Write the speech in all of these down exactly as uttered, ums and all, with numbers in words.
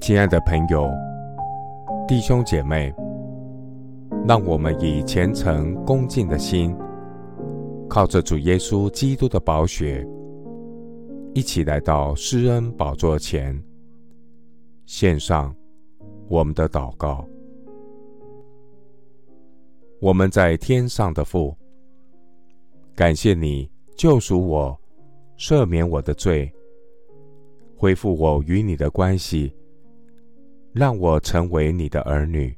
亲爱的朋友、弟兄姐妹，让我们以虔诚恭敬的心，靠着主耶稣基督的宝血，一起来到施恩宝座前，献上我们的祷告。我们在天上的父，感谢你救赎我，赦免我的罪，恢复我与你的关系，让我成为你的儿女。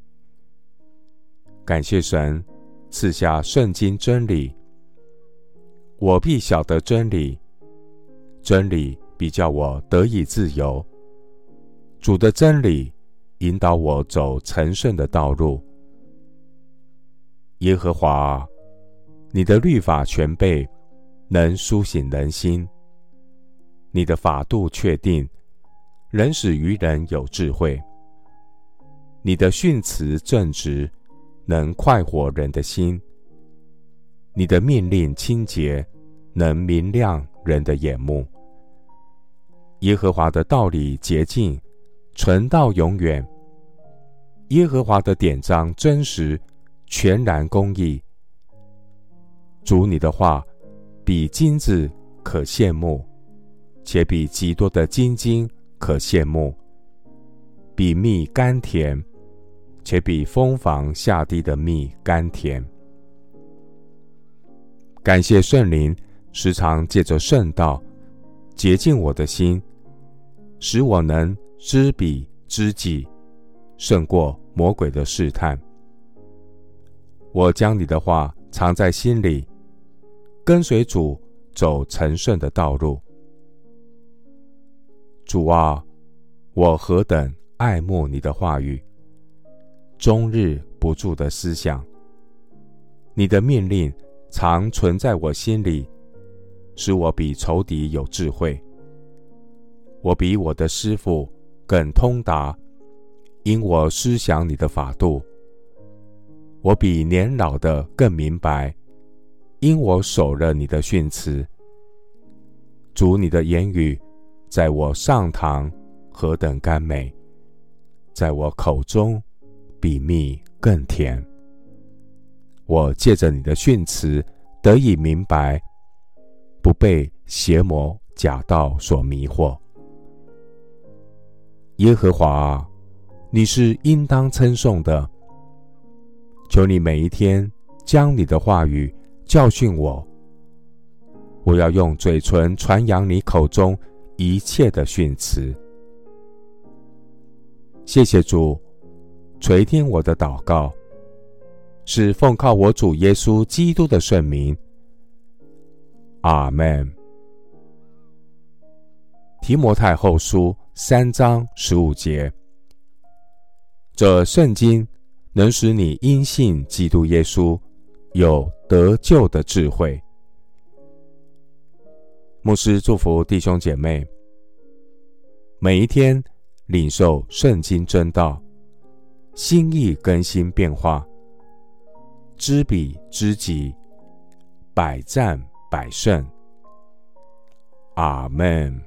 感谢神赐下圣经真理，我必晓得真理，真理必叫我得以自由。主的真理引导我走成圣的道路。耶和华，你的律法全备，能苏醒人心，你的法度确定，能使愚人有智慧。你的训词正直，能快活人的心。你的命令清洁，能明亮人的眼目。耶和华的道理洁净，存到永远。耶和华的典章真实，全然公义。主，你的话比金子可羡慕，且比极多的金金可羡慕，比蜜甘甜，且比蜂房下滴的蜜甘甜。感谢圣灵时常借着圣道洁净我的心，使我能知彼知己，胜过魔鬼的试探。我将你的话藏在心里，跟随主走成圣的道路。主啊，我何等爱慕你的话语，终日不住的思想。你的命令常存在我心里，使我比仇敌有智慧。我比我的师傅更通达，因我思想你的法度。我比年老的更明白，因我守了你的训词。主，你的言语在我上膛何等甘美，在我口中比蜜更甜。我借着你的训词得以明白，不被邪魔假道所迷惑。耶和华，你是应当称颂的。求你每一天将你的话语教训我，我要用嘴唇传扬你口中一切的训词。谢谢主垂听我的祷告，是奉靠我主耶稣基督的圣名。阿们。提摩太后书三章十五节，这圣经能使你因信基督耶稣有得救的智慧。牧师祝福弟兄姐妹，每一天领受圣经真道，心意更新变化，知彼知己，百战百胜。阿们。